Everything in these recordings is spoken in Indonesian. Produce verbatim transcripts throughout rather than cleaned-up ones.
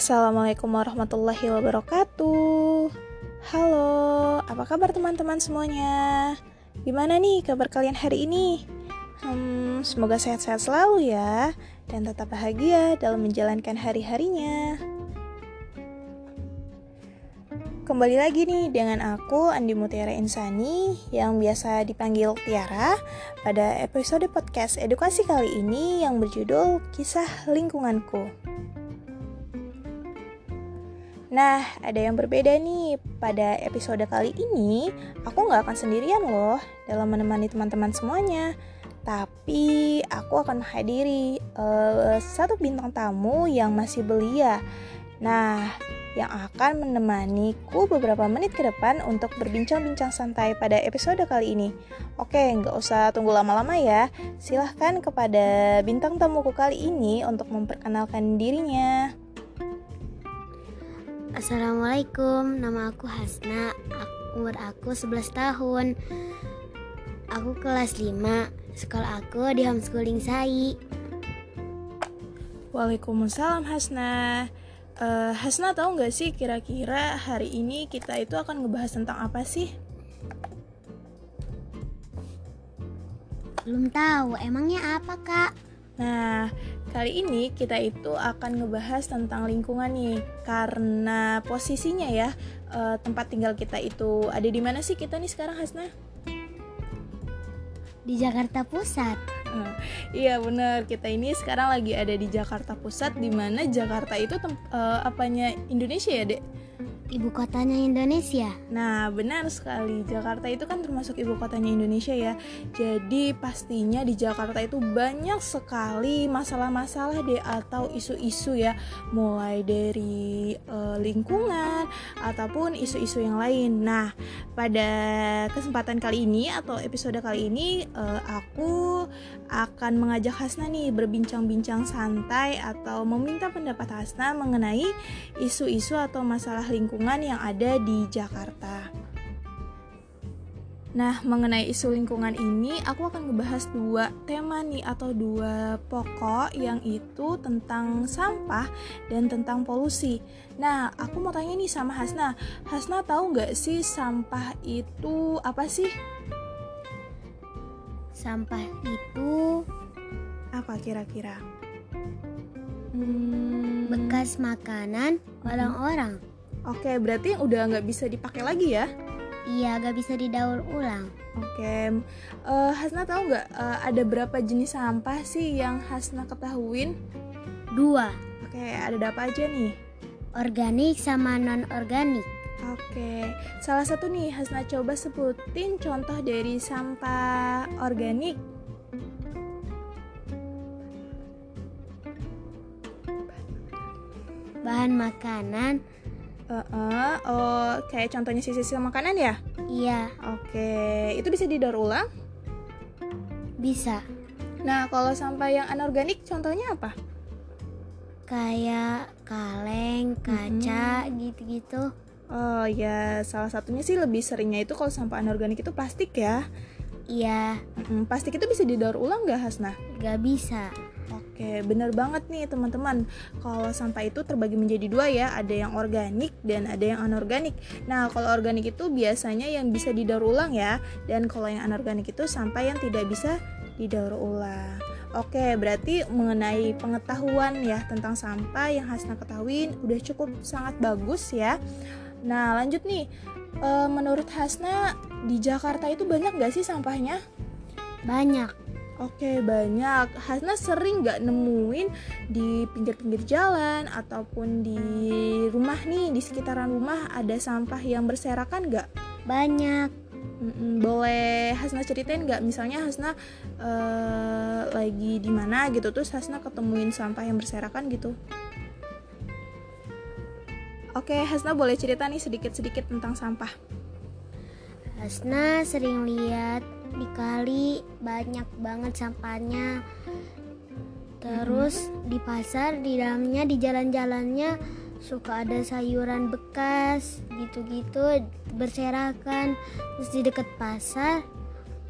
Assalamualaikum warahmatullahi wabarakatuh. Halo, apa kabar teman-teman semuanya? Gimana nih kabar kalian hari ini? Hmm, semoga sehat-sehat selalu ya, dan tetap bahagia dalam menjalankan hari-harinya. Kembali lagi nih dengan aku, Andi Mutiara Insani, yang biasa dipanggil Tiara, pada episode podcast edukasi kali ini yang berjudul Kisah Lingkunganku. Nah, ada yang berbeda nih, pada episode kali ini aku gak akan sendirian loh dalam menemani teman-teman semuanya. Tapi aku akan menghadiri uh, satu bintang tamu yang masih belia. Nah, yang akan menemaniku beberapa menit ke depan untuk berbincang-bincang santai pada episode kali ini. Oke, gak usah tunggu lama-lama ya. Silahkan kepada bintang tamuku kali ini untuk memperkenalkan dirinya. Assalamualaikum, nama aku Hasna, umur aku sebelas tahun, aku kelas lima, sekolah aku di homeschooling S A I. Waalaikumsalam Hasna. uh, Hasna tahu gak sih kira-kira hari ini kita itu akan ngebahas tentang apa sih? Belum tahu, emangnya apa kak? Nah, kali ini kita itu akan ngebahas tentang lingkungan nih, karena posisinya ya, e, tempat tinggal kita itu ada di mana sih kita nih sekarang Hasna? Di Jakarta Pusat. Hmm, iya benar, kita ini sekarang lagi ada di Jakarta Pusat, di mana Jakarta itu tem- e, apanya Indonesia ya dek? Ibu kotanya Indonesia. Nah, benar sekali. Jakarta itu kan termasuk ibu kotanya Indonesia ya. Jadi pastinya di Jakarta itu banyak sekali masalah-masalah deh, atau isu-isu ya, mulai dari e, lingkungan ataupun isu-isu yang lain. Nah, pada kesempatan kali ini atau episode kali ini e, aku akan mengajak Hasna nih berbincang-bincang santai atau meminta pendapat Hasna mengenai isu-isu atau masalah lingkungan yang ada di Jakarta. Nah, mengenai isu lingkungan ini, aku akan ngebahas dua tema nih, atau dua pokok, yang itu tentang sampah dan tentang polusi. Nah, aku mau tanya nih sama Hasna. Hasna tahu nggak sih sampah itu apa sih? Sampah itu apa kira-kira? Hmm, bekas makanan orang-orang. Oke, berarti udah nggak bisa dipakai lagi ya? Iya, nggak bisa didaur ulang. Oke, uh, Hasna tahu nggak uh, ada berapa jenis sampah sih yang Hasna ketahuin? Dua. Oke, ada apa aja nih? Organik sama non-organik. Oke, salah satu nih Hasna coba sebutin contoh dari sampah organik. Bahan makanan. Uh, uh, oh, kayak contohnya sisa-sisa makanan ya? Iya. Oke, itu bisa didaur ulang? Bisa. Nah, kalau sampah yang anorganik contohnya apa? Kayak kaleng, kaca, mm-hmm. gitu-gitu. Oh ya, salah satunya sih lebih seringnya itu kalau sampah anorganik itu plastik ya? Iya. Mm-hmm. Plastik itu bisa didaur ulang gak Hasna? Gak bisa. Oke, benar banget nih teman-teman. Kalau sampah itu terbagi menjadi dua ya, ada yang organik dan ada yang anorganik. Nah, kalau organik itu biasanya yang bisa didaur ulang ya, dan kalau yang anorganik itu sampah yang tidak bisa didaur ulang. Oke, berarti mengenai pengetahuan ya tentang sampah yang Hasna ketahui udah cukup sangat bagus ya. Nah, lanjut nih, e, menurut Hasna di Jakarta itu banyak nggak sih sampahnya? Banyak. Oke, banyak. Hasna sering gak nemuin di pinggir-pinggir jalan ataupun di rumah nih, di sekitaran rumah ada sampah yang berserakan gak? Banyak. Mm-mm, boleh Hasna ceritain gak? Misalnya Hasna uh, lagi di mana gitu, terus Hasna ketemuin sampah yang berserakan gitu. Oke, Hasna boleh cerita nih sedikit-sedikit tentang sampah. Hasna sering lihat di kali banyak banget sampahnya, terus mm-hmm. di pasar, di dalamnya, di jalan-jalannya suka ada sayuran bekas gitu-gitu berserakan. Terus di dekat pasar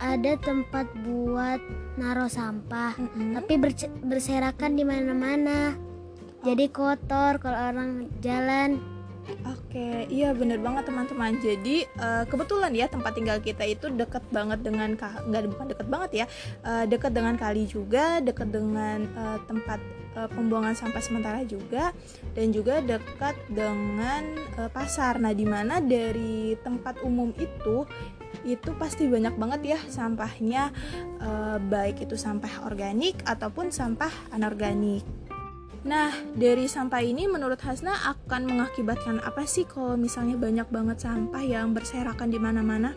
ada tempat buat naruh sampah, mm-hmm. tapi berce- berserakan di mana-mana. jadi kotor kalau orang jalan. Oke, iya bener banget teman-teman. Jadi uh, kebetulan ya tempat tinggal kita itu dekat banget dengan nggak bukan dekat banget ya, uh, dekat dengan kali juga, dekat dengan uh, tempat uh, pembuangan sampah sementara juga, dan juga dekat dengan uh, pasar. Nah, di mana dari tempat umum itu itu pasti banyak banget ya sampahnya, uh, baik itu sampah organik ataupun sampah anorganik. Nah, dari sampah ini menurut Hasna akan mengakibatkan apa sih kalau misalnya banyak banget sampah yang berserakan di mana-mana?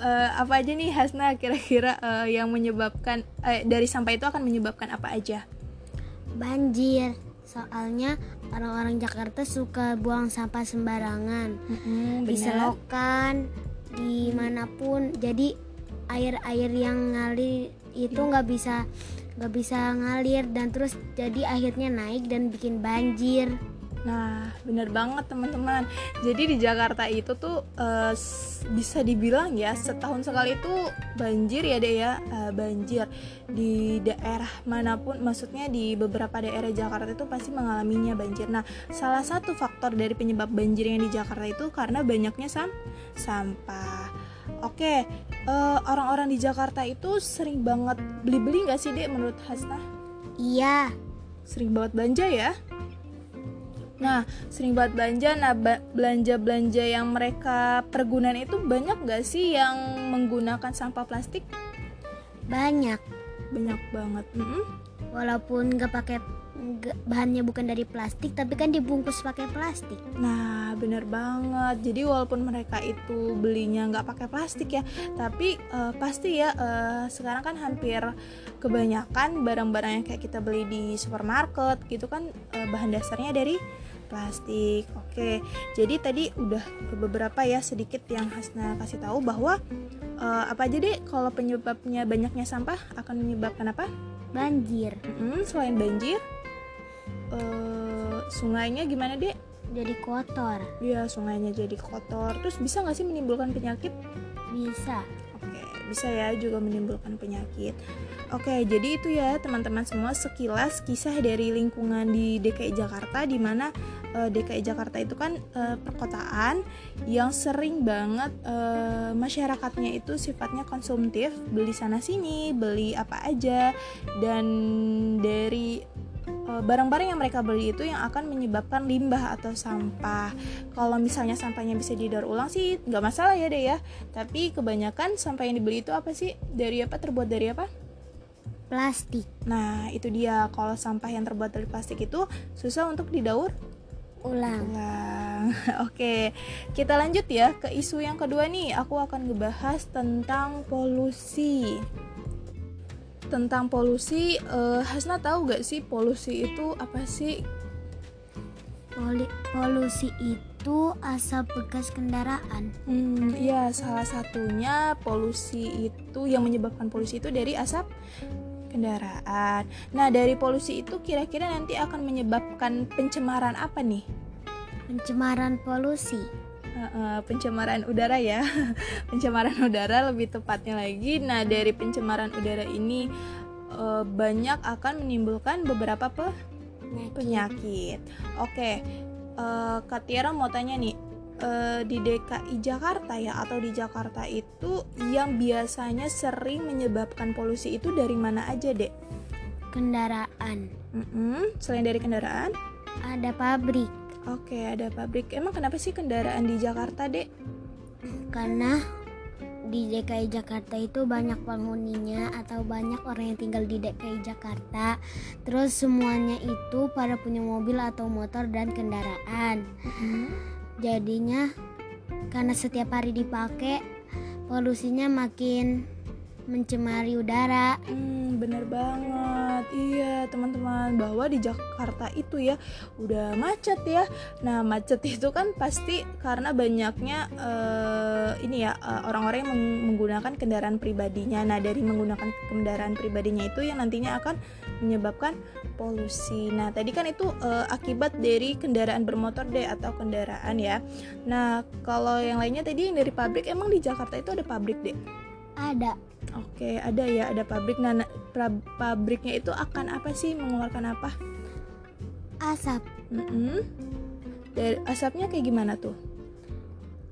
uh, apa aja nih Hasna kira-kira uh, yang menyebabkan uh, dari sampah itu akan menyebabkan apa aja? Banjir. Soalnya orang-orang Jakarta suka buang sampah sembarangan, mm-hmm, di selokan, dimanapun. Jadi air-air yang ngalir itu nggak bisa nggak bisa ngalir, dan terus jadi akhirnya naik dan bikin banjir. Nah, benar banget teman-teman. Jadi di Jakarta itu tuh uh, bisa dibilang ya setahun sekali itu banjir ya deh ya, uh, banjir di daerah manapun, maksudnya di beberapa daerah Jakarta itu pasti mengalaminya banjir. Nah, salah satu faktor dari penyebab banjirnya di Jakarta itu karena banyaknya sam- sampah. Oke, uh, orang-orang di Jakarta itu sering banget beli-beli gak sih, Dek, menurut Hasna? Iya. Sering banget belanja ya? Nah, sering banget belanja, nah ba- belanja-belanja yang mereka pergunakan itu banyak gak sih yang menggunakan sampah plastik? Banyak. Banyak banget. Mm-mm. Walaupun gak pakai bahannya bukan dari plastik, tapi kan dibungkus pakai plastik. Nah, benar banget. Jadi walaupun mereka itu belinya nggak pakai plastik ya, tapi uh, pasti ya uh, sekarang kan hampir kebanyakan barang-barang yang kayak kita beli di supermarket gitu kan uh, bahan dasarnya dari plastik. Oke, jadi tadi udah beberapa ya sedikit yang Hasna kasih tahu bahwa uh, apa aja deh kalau penyebabnya banyaknya sampah akan menyebabkan apa? Banjir. Mm-hmm, selain banjir. Uh, sungainya gimana, Dek? Jadi kotor. Iya, sungainya jadi kotor. Terus bisa nggak sih menimbulkan penyakit? Bisa. Oke, bisa ya juga menimbulkan penyakit. Oke, jadi itu ya teman-teman semua sekilas kisah dari lingkungan di D K I Jakarta, di mana uh, D K I Jakarta itu kan uh, perkotaan yang sering banget uh, masyarakatnya itu sifatnya konsumtif, beli sana sini, beli apa aja, dan dari barang-barang yang mereka beli itu yang akan menyebabkan limbah atau sampah. Kalau misalnya sampahnya bisa didaur ulang sih nggak masalah ya deh ya. Tapi kebanyakan sampah yang dibeli itu apa sih? Dari apa? Terbuat dari apa? Plastik. Nah, itu dia. Kalau sampah yang terbuat dari plastik itu susah untuk didaur ulang. ulang. Oke, kita lanjut ya ke isu yang kedua nih. Aku akan ngebahas tentang polusi. Tentang polusi, uh, Hasna tahu gak sih polusi itu apa sih? Poli- polusi itu asap bekas kendaraan. Hmm, ya salah satunya polusi itu yang menyebabkan polusi itu dari asap kendaraan. Nah, dari polusi itu kira-kira nanti akan menyebabkan pencemaran apa nih? Pencemaran polusi. Pencemaran udara ya, pencemaran udara lebih tepatnya lagi. Nah, dari pencemaran udara ini e, banyak akan menimbulkan beberapa pe- penyakit. Oke, e, Kak Tiara mau tanya nih, e, di D K I Jakarta ya atau di Jakarta itu yang biasanya sering menyebabkan polusi itu dari mana aja, Dek? Kendaraan. Mm-mm. Selain dari kendaraan? Ada pabrik. Oke, ada pabrik. Emang kenapa sih kendaraan di Jakarta, Dek? Karena di D K I Jakarta itu banyak penghuninya atau banyak orang yang tinggal di D K I Jakarta. Terus semuanya itu pada punya mobil atau motor dan kendaraan. Mm-hmm. Jadinya karena setiap hari dipakai, polusinya makin mencemari udara. Hmm, bener banget. Iya teman-teman, bahwa di Jakarta itu ya udah macet ya. Nah, macet itu kan pasti karena banyaknya uh, ini ya uh, orang-orang yang menggunakan kendaraan pribadinya. Nah, dari menggunakan kendaraan pribadinya itu yang nantinya akan menyebabkan polusi. Nah, tadi kan itu uh, akibat dari kendaraan bermotor deh atau kendaraan ya. Nah, kalau yang lainnya tadi yang dari pabrik, emang di Jakarta itu ada pabrik, Dek? Ada. Oke, ada ya, ada pabrik. Nah, pra- pabriknya itu akan apa sih? Mengeluarkan apa? Asap. Mm-hmm. Dari asapnya kayak gimana tuh?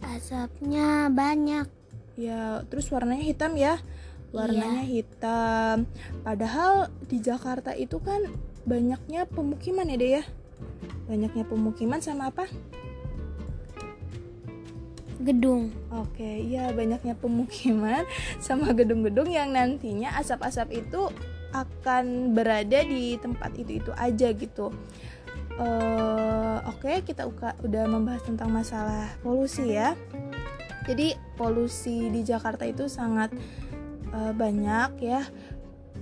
Asapnya banyak. Ya, terus warnanya hitam ya? Warnanya iya. hitam. Padahal di Jakarta itu kan banyaknya pemukiman ya, Dea? Banyaknya pemukiman sama apa? Gedung. Oke, ya banyaknya pemukiman sama gedung-gedung yang nantinya asap-asap itu akan berada di tempat itu-itu aja gitu. Uh, Oke, kita uka, udah membahas tentang masalah polusi ya. Jadi polusi di Jakarta itu sangat uh, banyak ya.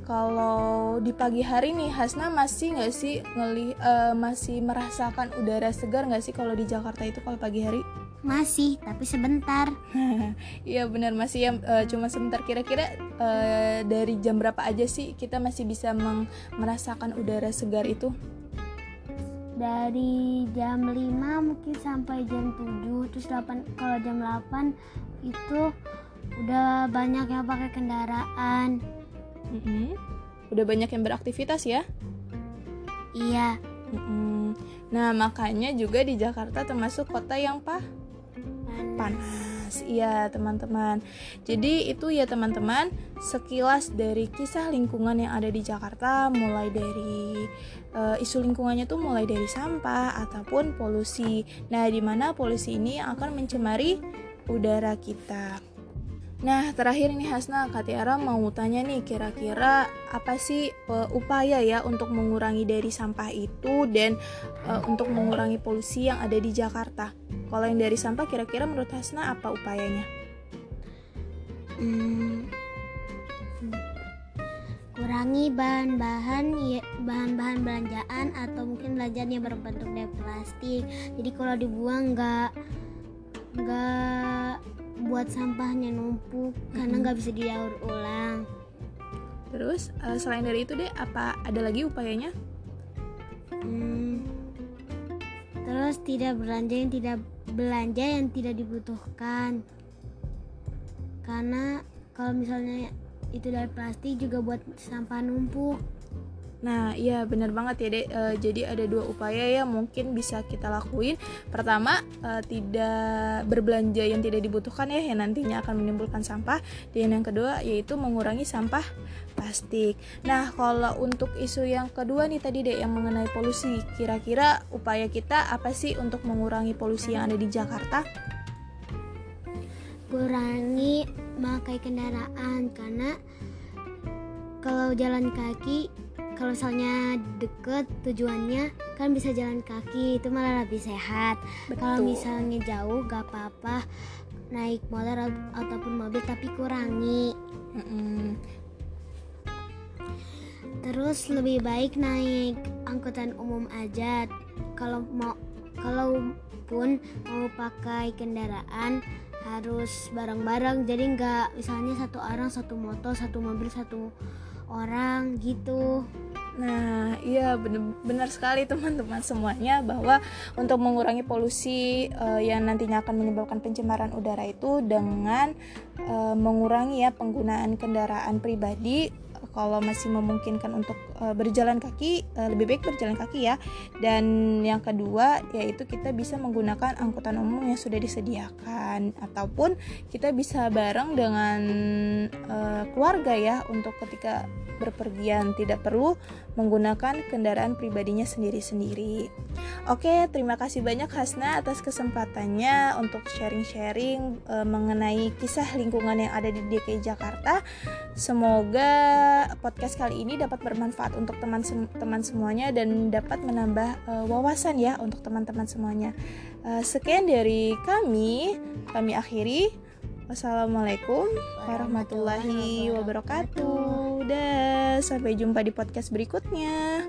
Kalau di pagi hari nih, Hasna masih nggak sih ngeli, uh, masih merasakan udara segar nggak sih kalau di Jakarta itu kalau pagi hari? Masih, tapi sebentar. Iya benar, masih ya, e, cuma sebentar. Kira-kira e, dari jam berapa aja sih kita masih bisa meng- merasakan udara segar itu? Dari jam lima mungkin sampai jam tujuh. Terus delapan, kalau jam delapan itu udah banyak yang pakai kendaraan. Mm-hmm. Udah banyak yang beraktivitas ya? Iya. Mm-hmm. Nah makanya juga di Jakarta termasuk kota yang pa? panas, iya teman-teman. Jadi itu ya teman-teman, sekilas dari kisah lingkungan yang ada di Jakarta, mulai dari e, isu lingkungannya tuh mulai dari sampah ataupun polusi. Nah, di mana polusi ini akan mencemari udara kita. Nah, terakhir ini Hasna, Kak Tiara mau tanya nih, kira-kira apa sih uh, upaya ya untuk mengurangi dari sampah itu dan uh, untuk mengurangi polusi yang ada di Jakarta? Kalau yang dari sampah, kira-kira menurut Hasna apa upayanya? Hmm, kurangi bahan-bahan bahan-bahan belanjaan atau mungkin belanjaan yang berbentuk dari plastik. Jadi kalau dibuang nggak nggak buat sampahnya numpuk karena nggak bisa didaur ulang. Terus uh, selain dari itu deh, apa ada lagi upayanya? Hmm, terus tidak belanja yang tidak belanja yang tidak dibutuhkan. Karena kalau misalnya itu dari plastik juga buat sampah numpuk. Nah, iya benar banget ya, Dek. E, jadi ada dua upaya ya mungkin bisa kita lakuin. Pertama, e, tidak berbelanja yang tidak dibutuhkan ya, yang nantinya akan menimbulkan sampah. Dan yang kedua yaitu mengurangi sampah plastik. Nah, kalau untuk isu yang kedua nih tadi, Dek, yang mengenai polusi, kira-kira upaya kita apa sih untuk mengurangi polusi yang ada di Jakarta? Kurangi memakai kendaraan karena kalau jalan kaki, kalau misalnya deket tujuannya kan bisa jalan kaki, itu malah lebih sehat. Kalau misalnya jauh gak apa-apa naik motor ataupun mobil, tapi kurangi. Mm-mm. Terus lebih baik naik angkutan umum aja. Kalau mau, kalaupun mau pakai kendaraan harus bareng-bareng. Jadi gak misalnya satu orang satu motor, satu mobil satu orang gitu. Nah, iya benar sekali teman-teman semuanya bahwa untuk mengurangi polusi uh, yang nantinya akan menyebabkan pencemaran udara itu dengan uh, mengurangi ya penggunaan kendaraan pribadi. Kalau masih memungkinkan untuk uh, berjalan kaki, uh, lebih baik berjalan kaki ya. Dan yang kedua yaitu kita bisa menggunakan angkutan umum yang sudah disediakan ataupun kita bisa bareng dengan uh, keluarga ya untuk ketika berpergian, tidak perlu menggunakan kendaraan pribadinya sendiri-sendiri. Oke, terima kasih banyak Hasna atas kesempatannya untuk sharing-sharing e, mengenai kisah lingkungan yang ada di D K I Jakarta. Semoga podcast kali ini dapat bermanfaat untuk teman-teman semuanya dan dapat menambah e, wawasan ya untuk teman-teman semuanya. E, sekian dari kami, kami akhiri. Wassalamualaikum warahmatullahi wabarakatuh. Dah, sampai jumpa di podcast berikutnya.